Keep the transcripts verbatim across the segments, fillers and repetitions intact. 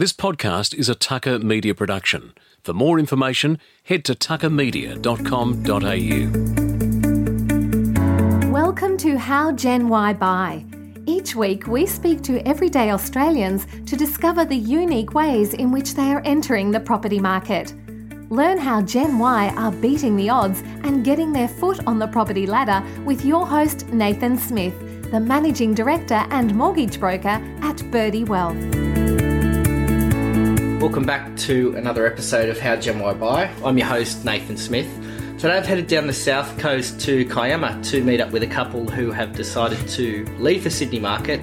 This podcast is a Tucker Media production. For more information, head to tucker media dot com dot a u. Welcome to How Gen Y Buy. Each week, we speak to everyday Australians to discover the unique ways in which they are entering the property market. Learn how Gen Y are beating the odds and getting their foot on the property ladder with your host, Nathan Smith, the Managing Director and Mortgage Broker at Birdie Wealth. Welcome back to another episode of How Gen Y Buy. I'm your host, Nathan Smith. Today I've headed down the south coast to Kiama to meet up with a couple who have decided to leave the Sydney market,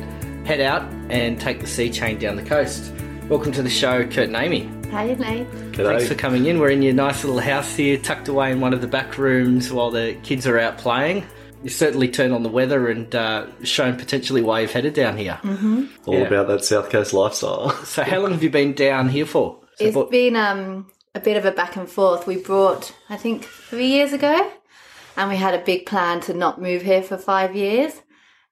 head out and take the sea chain down the coast. Welcome to the show, Kurt and Amy. Hey, Nate. Thanks for coming in. We're in your nice little house here, tucked away in one of the back rooms while the kids are out playing. You certainly turned on the weather and uh, shown potentially why you've headed down here. Mm-hmm. All yeah. about that South Coast lifestyle. So how long have you been down here for? So it's what- been um, a bit of a back and forth. We brought, I think, three years ago, and we had a big plan to not move here for five years.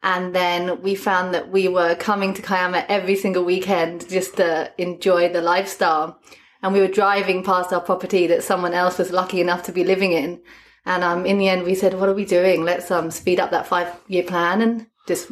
And then we found that we were coming to Kiama every single weekend just to enjoy the lifestyle. And we were driving past our property that someone else was lucky enough to be living in. And um, in the end, we said, what are we doing? Let's um, speed up that five-year plan and just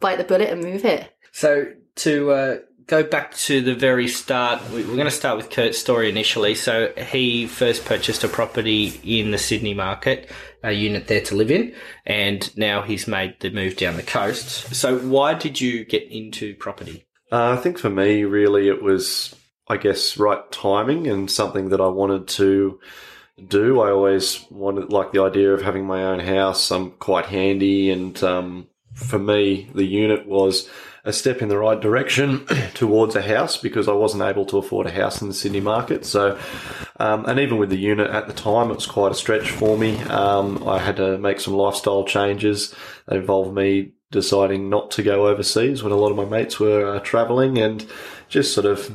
bite the bullet and move here. So to uh, go back to the very start, we're going to start with Kurt's story initially. So he first purchased a property in the Sydney market, a unit there to live in, and now he's made the move down the coast. So why did you get into property? Uh, I think for me, really, it was, I guess, right timing and something that I wanted to do. I always wanted, like, the idea of having my own house. I'm quite handy, and um, for me, the unit was a step in the right direction towards a house because I wasn't able to afford a house in the Sydney market. So, um, and even with the unit at the time, it was quite a stretch for me. Um, I had to make some lifestyle changes that involved me deciding not to go overseas when a lot of my mates were uh, travelling, and just sort of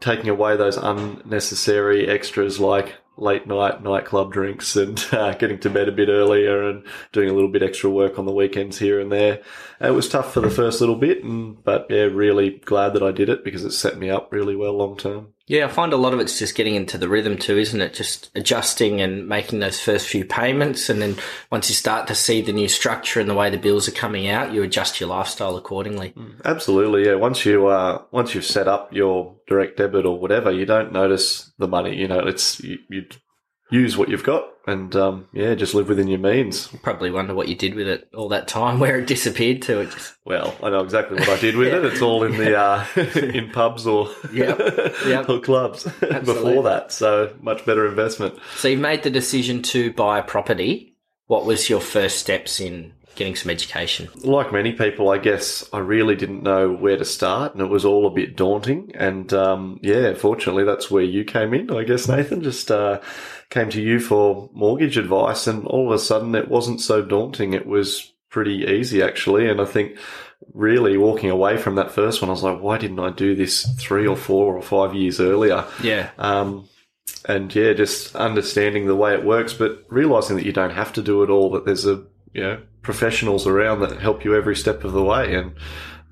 taking away those unnecessary extras like late night nightclub drinks and uh, getting to bed a bit earlier and doing a little bit extra work on the weekends here and there. And it was tough for the first little bit, and but yeah, really glad that I did it because it set me up really well long term. Yeah, I find a lot of it's just getting into the rhythm too, isn't it? Just adjusting and making those first few payments, and then once you start to see the new structure and the way the bills are coming out, you adjust your lifestyle accordingly. Absolutely, yeah. Once you uh, once you've set up your direct debit or whatever, you don't notice the money. You know, it's you, you use what you've got, and um, yeah, just live within your means. You probably wonder what you did with it all that time, where it disappeared to. It just... Well, I know exactly what I did with yeah. it. It's all in yeah. the uh, in pubs or yep. Yep. or clubs before that. So much better investment. So you made the decision to buy a property. What was your first steps in getting some education? Like many people, I guess I really didn't know where to start, and it was all a bit daunting. And um, yeah, fortunately, that's where you came in, I guess, Nathan. Just uh, came to you for mortgage advice, and all of a sudden, it wasn't so daunting. It was pretty easy, actually. And I think really walking away from that first one, I was like, why didn't I do this three or four or five years earlier? Yeah. Um, and yeah, just understanding the way it works, but realizing that you don't have to do it all, that there's a you know, professionals around that help you every step of the way. And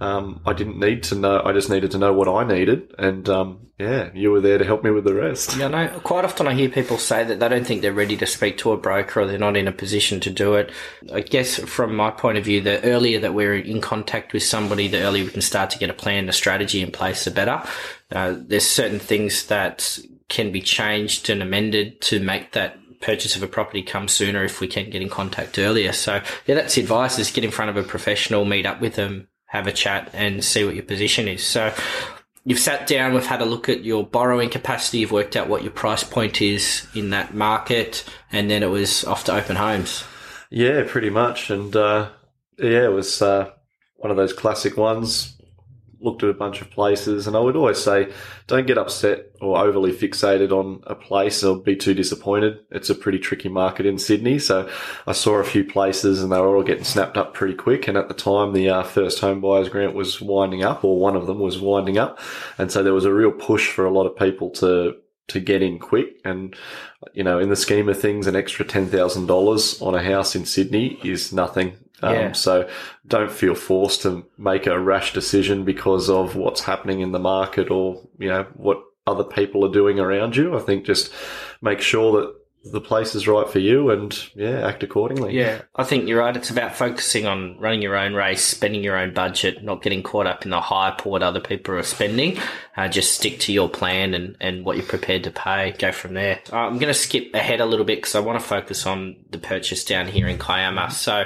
um, I didn't need to know. I just needed to know what I needed. And, um, yeah, you were there to help me with the rest. Yeah, no, quite often I hear people say that they don't think they're ready to speak to a broker or they're not in a position to do it. I guess from my point of view, the earlier that we're in contact with somebody, the earlier we can start to get a plan, a strategy in place, the better. Uh, there's certain things that can be changed and amended to make that purchase of a property come sooner if we can get in contact earlier. So yeah, that's advice, is get in front of a professional, meet up with them, have a chat and see what your position is. So you've sat down, we've had a look at your borrowing capacity, you've worked out what your price point is in that market, and then it was off to open homes. Yeah, pretty much. And uh, yeah, it was uh, one of those classic ones. Looked at a bunch of places, and I would always say don't get upset or overly fixated on a place or be too disappointed. It's a pretty tricky market in Sydney. So I saw a few places and they were all getting snapped up pretty quick. And at the time, the uh, first home buyers grant was winding up, or one of them was winding up. And so there was a real push for a lot of people to to get in quick. And, you know, in the scheme of things, an extra ten thousand dollars on a house in Sydney is nothing. Um, yeah. So don't feel forced to make a rash decision because of what's happening in the market or, you know, what other people are doing around you. I think just make sure that the place is right for you and, yeah, act accordingly. Yeah, I think you're right. It's about focusing on running your own race, spending your own budget, not getting caught up in the hype or what other people are spending. Uh, just stick to your plan and, and what you're prepared to pay. Go from there. Uh, I'm going to skip ahead a little bit because I want to focus on the purchase down here in Kiama. So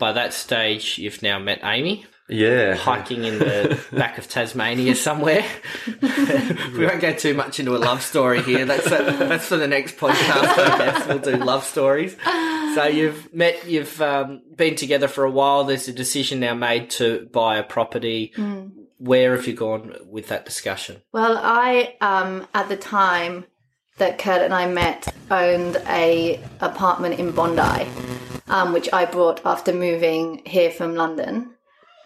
by that stage, you've now met Amy. Yeah. Hiking in the back of Tasmania somewhere. We won't go too much into a love story here. That's a, that's for the next podcast, I guess. We'll do love stories. So you've met, you've um, been together for a while. There's a decision now made to buy a property. Mm. Where have you gone with that discussion? Well, I, um, at the time that Kurt and I met, owned a apartment in Bondi, um, which I bought after moving here from London.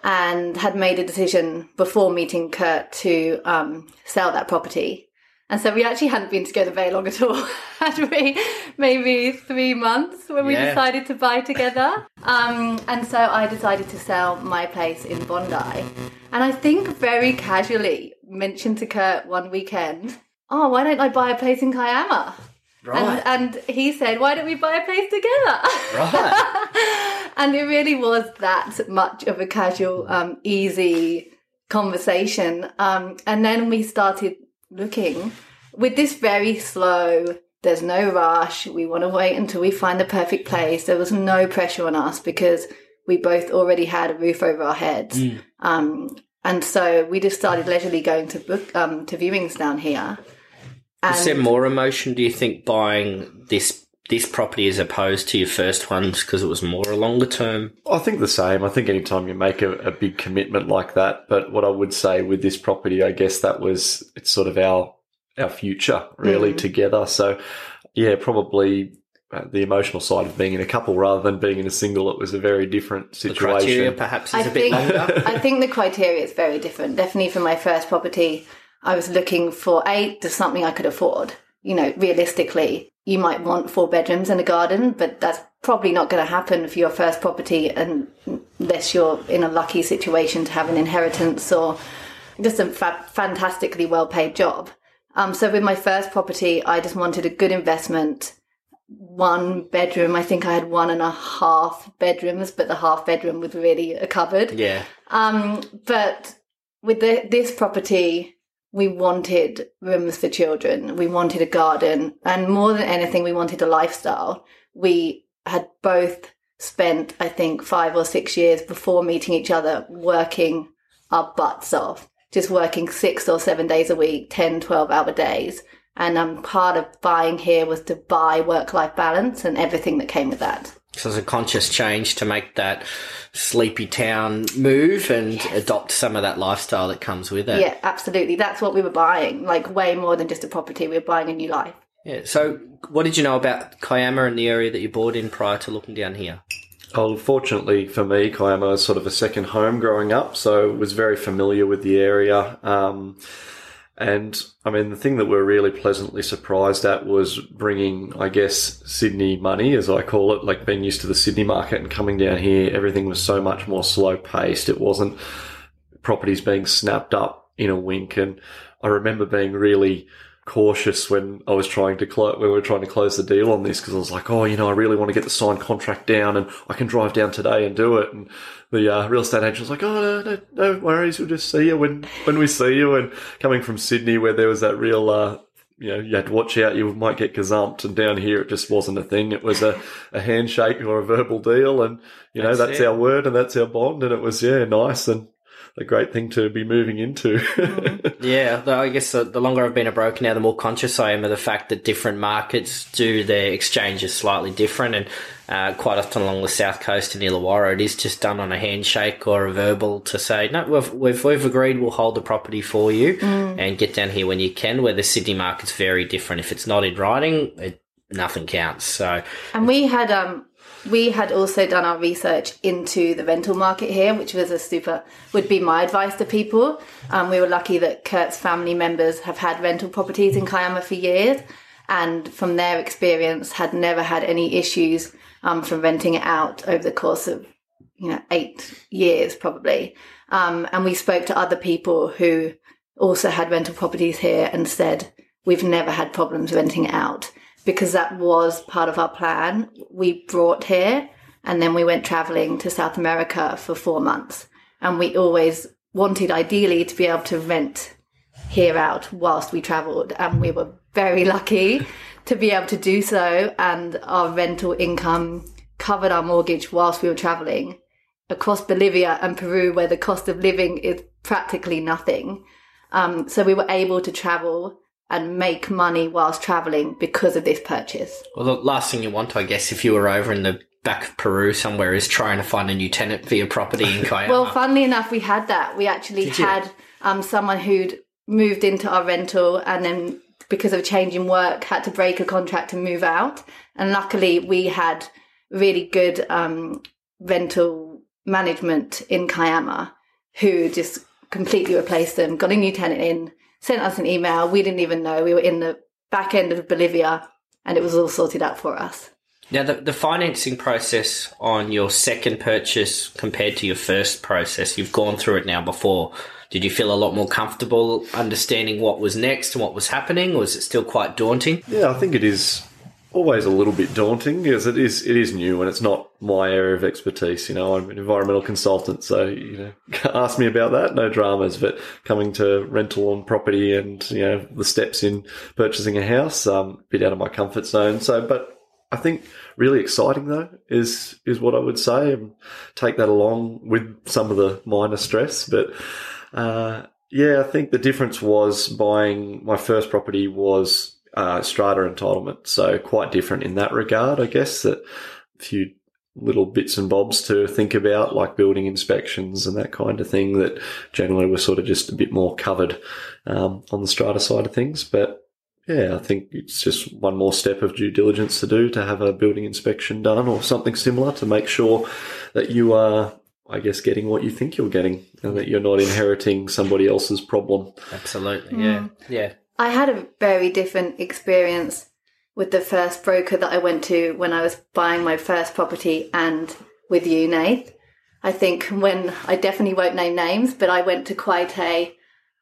And had made a decision before meeting Kurt to um, sell that property. And so we actually hadn't been together very long at all, had we? Maybe three months when we yeah. decided to buy together. Um, and so I decided to sell my place in Bondi. And I think very casually mentioned to Kurt one weekend, oh, why don't I buy a place in Kiama? Right. And, and he said, why don't we buy a place together? Right. And it really was that much of a casual, um, easy conversation. Um, and then we started looking with this very slow, there's no rush. We want to wait until we find the perfect place. There was no pressure on us because we both already had a roof over our heads. Mm. Um, and so we just started leisurely going to book, um, to viewings down here. Is there more emotion, do you think, buying this this property as opposed to your first ones because it was more a longer term? I think the same. I think any time you make a, a big commitment like that. But what I would say with this property, I guess that was it's sort of our our future really mm. together. So, yeah, probably the emotional side of being in a couple rather than being in a single, it was a very different situation. The criteria perhaps is I a think, bit longer. I think the criteria is very different. Definitely for my first property, I was looking for, A, just something I could afford. You know, realistically, you might want four bedrooms and a garden, but that's probably not going to happen for your first property unless you're in a lucky situation to have an inheritance or just a fa- fantastically well-paid job. Um, so with my first property, I just wanted a good investment, one bedroom. I think I had one and a half bedrooms, but the half bedroom was really a cupboard. Yeah. Um, but with the, this property... we wanted rooms for children. We wanted a garden. And more than anything, we wanted a lifestyle. We had both spent, I think, five or six years before meeting each other working our butts off, just working six or seven days a week, ten, twelve-hour days. And um, part of buying here was to buy work-life balance and everything that came with that. So it's a conscious change to make that sleepy town move and yes. adopt some of that lifestyle that comes with it. Yeah, absolutely. That's what we were buying, like way more than just a property. We were buying a new life. Yeah. So what did you know about Kiama and the area that you bought in prior to looking down here? Well, fortunately for me, Kiama was sort of a second home growing up, so was very familiar with the area. Um And, I mean, the thing that we're really pleasantly surprised at was bringing, I guess, Sydney money, as I call it, like being used to the Sydney market and coming down here, everything was so much more slow-paced. It wasn't properties being snapped up in a wink. And I remember being really cautious when I was trying to close, when we were trying to close the deal on this because I was like, oh, you know, I really want to get the signed contract down and I can drive down today and do it. And the uh, real estate agent was like, oh, no, no, no worries, we'll just see you when, when we see you. And coming from Sydney where there was that real, uh, you know, you had to watch out, you might get gazumped, and down here it just wasn't a thing. It was a, a handshake or a verbal deal and, you know, that's, that's our word and that's our bond. And it was, yeah, nice and a great thing to be moving into. Yeah, though I guess the, the longer I've been a broker now, the more conscious I am of the fact that different markets do their exchanges slightly different, and uh, quite often along the south coast in Illawarra, it is just done on a handshake or a verbal to say, no, we've we've, we've agreed we'll hold the property for you mm. and get down here when you can, where the Sydney market's very different. If it's not in writing, it, nothing counts. So, and we had... um. We had also done our research into the rental market here, which was a super, would be my advice to people. Um, we were lucky that Kurt's family members have had rental properties in Kiama for years, and from their experience had never had any issues um, from renting it out over the course of you know, eight years probably. Um, and we spoke to other people who also had rental properties here and said, we've never had problems renting out, because that was part of our plan. We brought here and then we went traveling to South America for four months. And we always wanted ideally to be able to rent here out whilst we traveled. And we were very lucky to be able to do so. And our rental income covered our mortgage whilst we were traveling across Bolivia and Peru, where the cost of living is practically nothing. Um, so we were able to travel and make money whilst traveling because of this purchase. Well, the last thing you want, I guess, if you were over in the back of Peru somewhere, is trying to find a new tenant for your property in Kiama. Well, funnily enough, we had that. We actually Did had um, someone who'd moved into our rental and then, because of a change in work, had to break a contract and move out. And luckily, we had really good um, rental management in Kiama who just completely replaced them, got a new tenant in, sent us an email. We didn't even know. We were in the back end of Bolivia and it was all sorted out for us. Now, the, the financing process on your second purchase compared to your first process, you've gone through it now before. Did you feel a lot more comfortable understanding what was next and what was happening, or was it still quite daunting? Yeah, I think it is always a little bit daunting because it is it is new and it's not my area of expertise. You know, I'm an environmental consultant, so, you know, ask me about that, no dramas. But coming to rental on property and, you know, the steps in purchasing a house, um, a bit out of my comfort zone. So, but I think really exciting, though, is is what I would say, and take that along with some of the minor stress. But, uh, yeah, I think the difference was buying my first property was uh, strata entitlement, so quite different in that regard, I guess, that a few little bits and bobs to think about, like building inspections and that kind of thing that generally were sort of just a bit more covered um, on the strata side of things. But yeah, I think it's just one more step of due diligence to do, to have a building inspection done or something similar to make sure that you are, I guess, getting what you think you're getting and that you're not inheriting somebody else's problem. Absolutely, yeah. Mm. Yeah. I had a very different experience with the first broker that I went to when I was buying my first property and with you, Nath. I think when, I definitely won't name names, but I went to quite a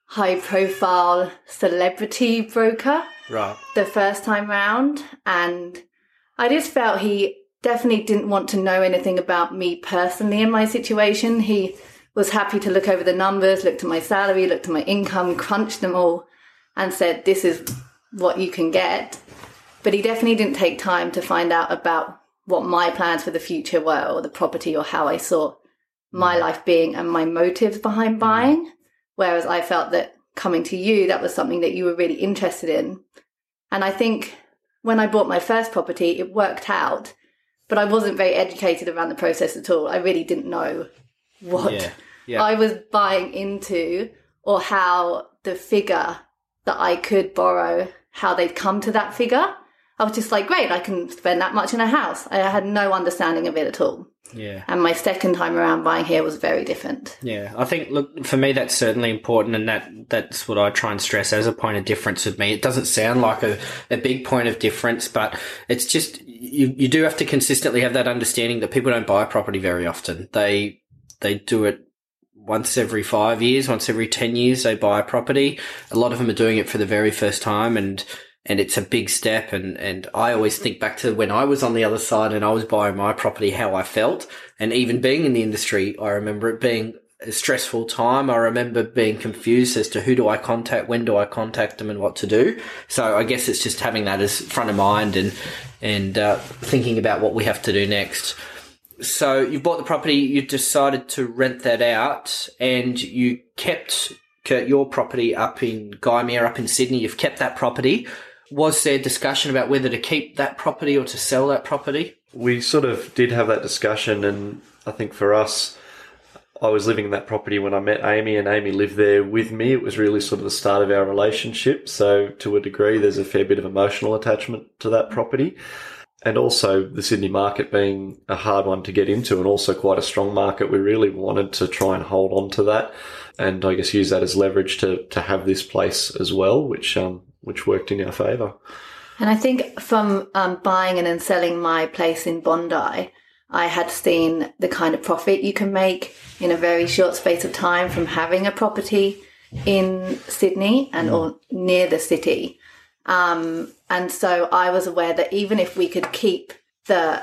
high-profile celebrity broker right the first time round, and I just felt he definitely didn't want to know anything about me personally and my situation. He was happy to look over the numbers, looked at my salary, looked at my income, crunched them all and said, this is what you can get. But he definitely didn't take time to find out about what my plans for the future were, or the property, or how I saw my life being and my motives behind buying. Whereas I felt that coming to you, that was something that you were really interested in. And I think when I bought my first property, it worked out, but I wasn't very educated around the process at all. I really didn't know what yeah, yeah. I was buying into, or how the figure that I could borrow, how they'd come to that figure. I was just like, great, I can spend that much in a house. I had no understanding of it at all. Yeah. And my second time around buying here was very different. Yeah. I think, look, for me, that's certainly important, and that that's what I try and stress as a point of difference with me. It doesn't sound like a, a big point of difference, but it's just you, you do have to consistently have that understanding that people don't buy property very often. They they do it once every five years, once every ten years they buy a property. A lot of them are doing it for the very first time, and And it's a big step, and, and I always think back to when I was on the other side and I was buying my property, how I felt. And even being in the industry, I remember it being a stressful time. I remember being confused as to who do I contact, when do I contact them, and what to do. So I guess it's just having that as front of mind and and uh, thinking about what we have to do next. So you bought the property, you decided to rent that out, and you kept Kurt, your property up in Guymere, up in Sydney. You've kept that property. Was there discussion about whether to keep that property or to sell that property? We sort of did have that discussion, and I think for us, I was living in that property when I met Amy, and Amy lived there with me. It was really sort of the start of our relationship, so to a degree there's a fair bit of emotional attachment to that property. And also the Sydney market being a hard one to get into, and also quite a strong market, we really wanted to try and hold on to that and, I guess, use that as leverage to to have this place as well, which um which worked in our favour. And I think from um, buying and then selling my place in Bondi, I had seen the kind of profit you can make in a very short space of time from having a property in Sydney and or near the city. Um, and so I was aware that even if we could keep the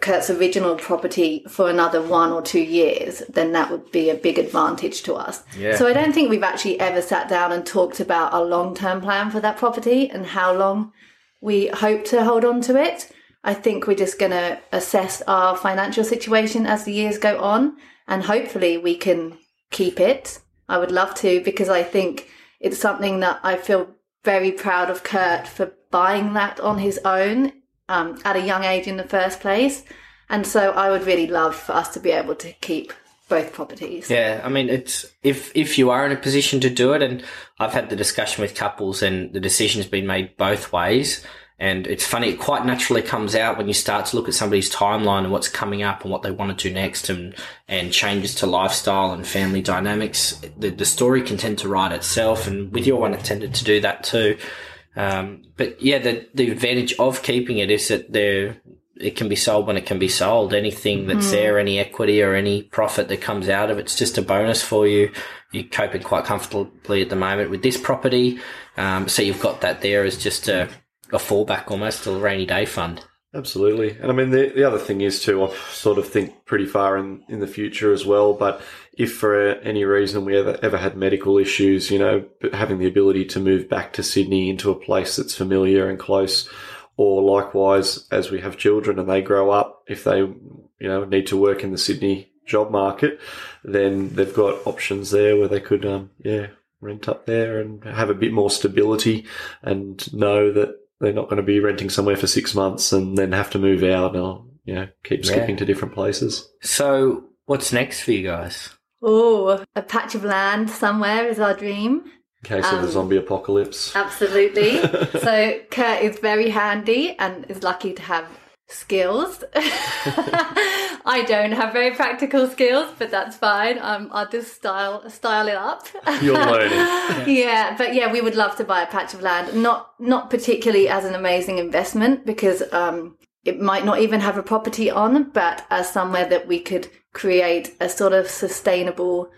Kurt's original property for another one or two years, then that would be a big advantage to us. Yeah. So I don't think we've actually ever sat down and talked about a long-term plan for that property and how long we hope to hold on to it. I think we're just going to assess our financial situation as the years go on, and hopefully we can keep it. I would love to, because I think it's something that I feel very proud of Kurt for buying that on his own um, at a young age in the first place. And so I would really love for us to be able to keep both properties. Yeah, I mean, it's if if you are in a position to do it, and I've had the discussion with couples and the decision's been made both ways. And it's funny, it quite naturally comes out when you start to look at somebody's timeline and what's coming up and what they want to do next, and, and changes to lifestyle and family dynamics. The, the story can tend to write itself, and with your one, it tended to do that too. Um, but yeah, the, the advantage of keeping it is that there it can be sold when it can be sold. Anything that's mm. there, any equity or any profit that comes out of it's just a bonus for you. You're coping quite comfortably at the moment with this property. Um, so you've got that there as just a... a fallback almost to a rainy day fund. Absolutely. And I mean, the, the other thing is too, I sort of think pretty far in, in the future as well, but if for any reason we ever, ever had medical issues, you know, having the ability to move back to Sydney into a place that's familiar and close, or likewise, as we have children and they grow up, if they, you know, need to work in the Sydney job market, then they've got options there where they could, um, yeah, rent up there and have a bit more stability and know that they're not going to be renting somewhere for six months and then have to move out or, you know, keep skipping yeah. to different places. So what's next for you guys? Oh, a patch of land somewhere is our dream. In case um, of the zombie apocalypse. Absolutely. So Kurt is very handy and is lucky to have skills. I don't have very practical skills, but that's fine. Um, I'll just style style it up. You're learning. Yeah. yeah, but yeah, we would love to buy a patch of land. Not not particularly as an amazing investment, because um, it might not even have a property on, but as somewhere that we could create a sort of sustainable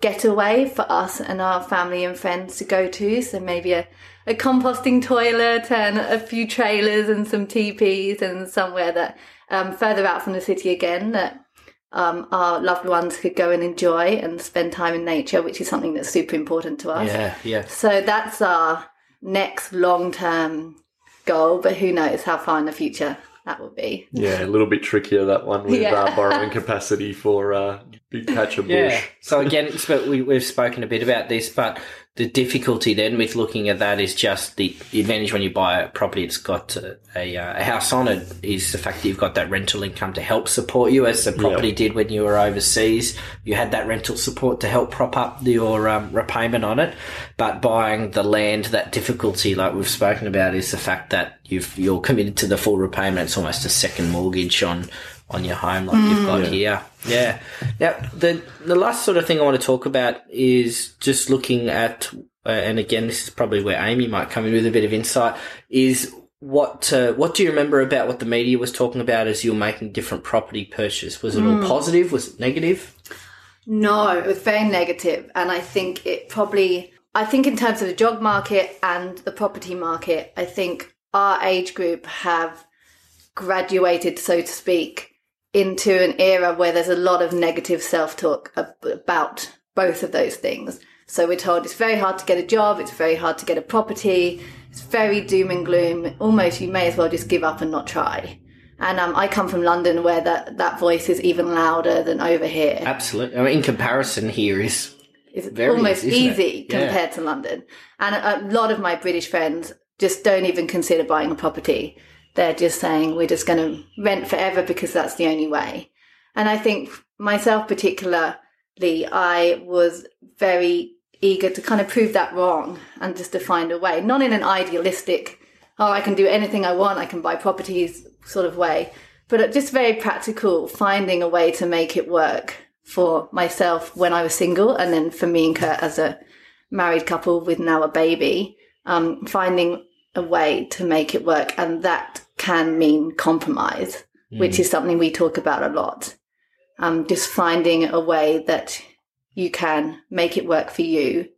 getaway for us and our family and friends to go to. So maybe a, a composting toilet and a few trailers and some teepees, and somewhere that um, further out from the city again, that um, our loved ones could go and enjoy and spend time in nature, which is something that's super important to us. Yeah, yeah. So that's our next long-term goal, but who knows how far in the future that will be. Yeah, a little bit trickier, that one, with yeah. uh, borrowing capacity for uh, big patch of bush. Yeah. So again, it's, we, we've spoken a bit about this, but the difficulty then with looking at that is just the advantage when you buy a property it's got a, a, a house on it is the fact that you've got that rental income to help support you, as the property yep. did when you were overseas. You had that rental support to help prop up your um, repayment on it. But buying the land, that difficulty, like we've spoken about, is the fact that you've, you're committed to the full repayment. It's almost a second mortgage on, on your home, like mm. you've got yeah. here. Yeah. Now, the the last sort of thing I want to talk about is just looking at, uh, and again, this is probably where Amy might come in with a bit of insight, is what uh, what do you remember about what the media was talking about as you were making different property purchase? Was it mm. all positive? Was it negative? No, it was very negative. And I think it probably, I think in terms of the job market and the property market, I think our age group have graduated, so to speak, into an era where there's a lot of negative self-talk ab- about both of those things. So we're told it's very hard to get a job, it's very hard to get a property, it's very doom and gloom, almost you may as well just give up and not try. And um, I come from London, where that, that voice is even louder than over here. Absolutely. I mean, in comparison, here is it's very almost easy, easy yeah. compared to London. And a, a lot of my British friends just don't even consider buying a property. They're just saying we're just going to rent forever because that's the only way. And I think myself particularly, I was very eager to kind of prove that wrong and just to find a way, not in an idealistic, oh, I can do anything I want, I can buy properties sort of way, but just very practical, finding a way to make it work for myself when I was single, and then for me and Kurt as a married couple with now a baby, um, finding a way to make it work. And that can mean compromise. mm. which is something we talk about a lot. Um, just finding a way that you can make it work for you,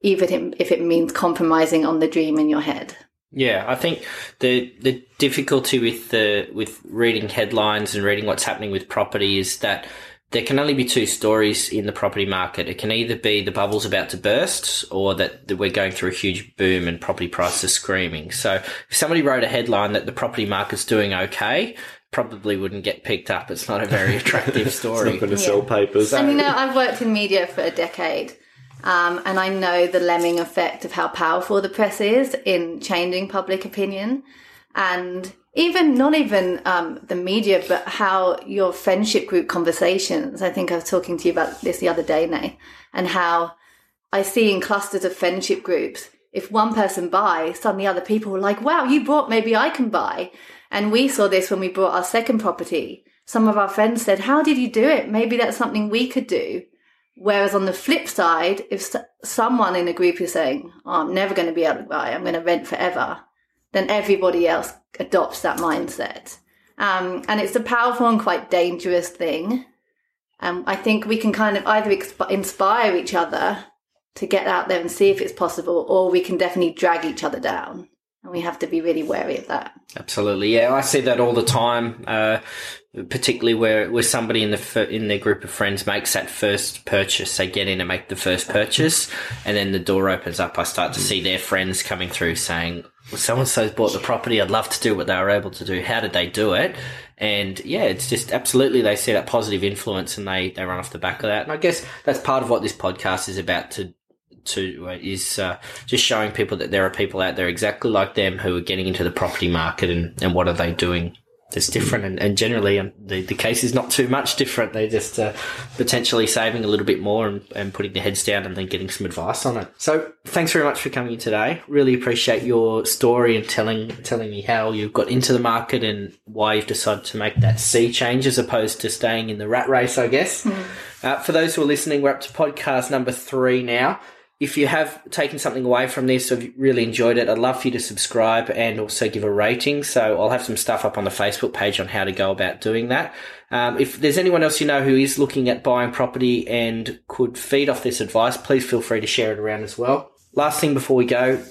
even if it means compromising on the dream in your head. Yeah, I think the the difficulty with the with reading headlines and reading what's happening with property is that there can only be two stories in the property market. It can either be the bubble's about to burst or that, that we're going through a huge boom and property prices are screaming. So if somebody wrote a headline that the property market's doing okay, probably wouldn't get picked up. It's not a very attractive story. It's not going to yeah. sell papers. And, you know, I've worked in media for a decade. Um, and I know the lemming effect of how powerful the press is in changing public opinion, and even not even um, the media, but how your friendship group conversations. I think I was talking to you about this the other day, Nay, and how I see in clusters of friendship groups, if one person buys, suddenly other people are like, wow, you bought, maybe I can buy. And we saw this when we bought our second property. Some of our friends said, how did you do it? Maybe that's something we could do. Whereas on the flip side, if someone in a group is saying, oh, I'm never going to be able to buy, I'm going to rent forever, then everybody else adopts that mindset. Um, and it's a powerful and quite dangerous thing. Um, I think we can kind of either exp- inspire each other to get out there and see if it's possible, or we can definitely drag each other down. And we have to be really wary of that. Absolutely. Yeah, I see that all the time, uh, particularly where, where somebody in the in their group of friends makes that first purchase. They get in and make the first purchase, and then the door opens up. I start to see their friends coming through saying, well, so-and-so's bought the property. I'd love to do what they were able to do. How did they do it? And, yeah, it's just absolutely they see that positive influence and they, they run off the back of that. And I guess that's part of what this podcast is about to to uh, is uh, just showing people that there are people out there exactly like them who are getting into the property market, and, and what are they doing that's different, and, and generally um, the, the case is not too much different. They're just uh, potentially saving a little bit more and, and putting their heads down and then getting some advice on it. So thanks very much for coming in today. Really appreciate your story and telling telling me how you got into the market and why you've decided to make that sea change as opposed to staying in the rat race, I guess. Mm. Uh, for those who are listening, we're up to podcast number three now. If you have taken something away from this or really enjoyed it, I'd love for you to subscribe and also give a rating. So I'll have some stuff up on the Facebook page on how to go about doing that. Um, if there's anyone else you know who is looking at buying property and could feed off this advice, please feel free to share it around as well. Last thing before we go,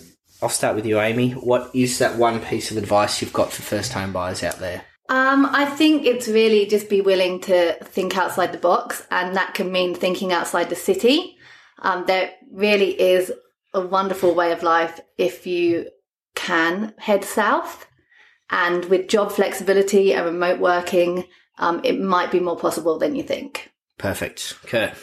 I'll start with you, Amy. What is that one piece of advice you've got for first home buyers out there? Um, I think it's really just be willing to think outside the box, and that can mean thinking outside the city. Um, there really is a wonderful way of life if you can head south. And with job flexibility and remote working, um, it might be more possible than you think. Perfect. Okay.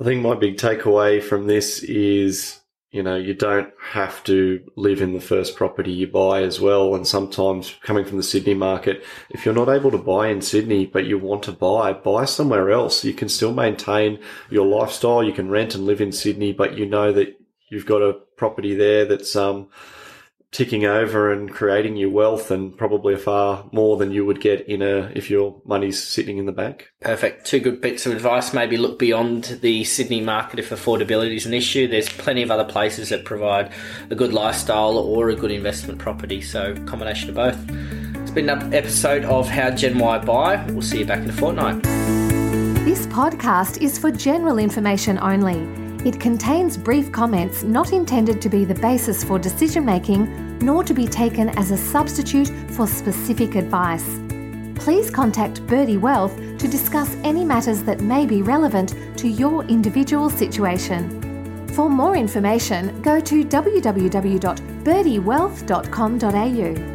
I think my big takeaway from this is, you know, you don't have to live in the first property you buy as well. And sometimes coming from the Sydney market, if you're not able to buy in Sydney but you want to buy, buy somewhere else. You can still maintain your lifestyle. You can rent and live in Sydney, but you know that you've got a property there that's um, ticking over and creating your wealth, and probably far more than you would get in a if your money's sitting in the bank. Perfect. Two good bits of advice. Maybe look beyond the Sydney market if affordability is an issue. There's plenty of other places that provide a good lifestyle or a good investment property. So combination of both. It's been an episode of How Gen Y Buy. We'll see you back in a fortnight. This podcast is for general information only. It contains brief comments not intended to be the basis for decision-making, nor to be taken as a substitute for specific advice. Please contact Birdie Wealth to discuss any matters that may be relevant to your individual situation. For more information, go to w w w dot birdie wealth dot com dot a u.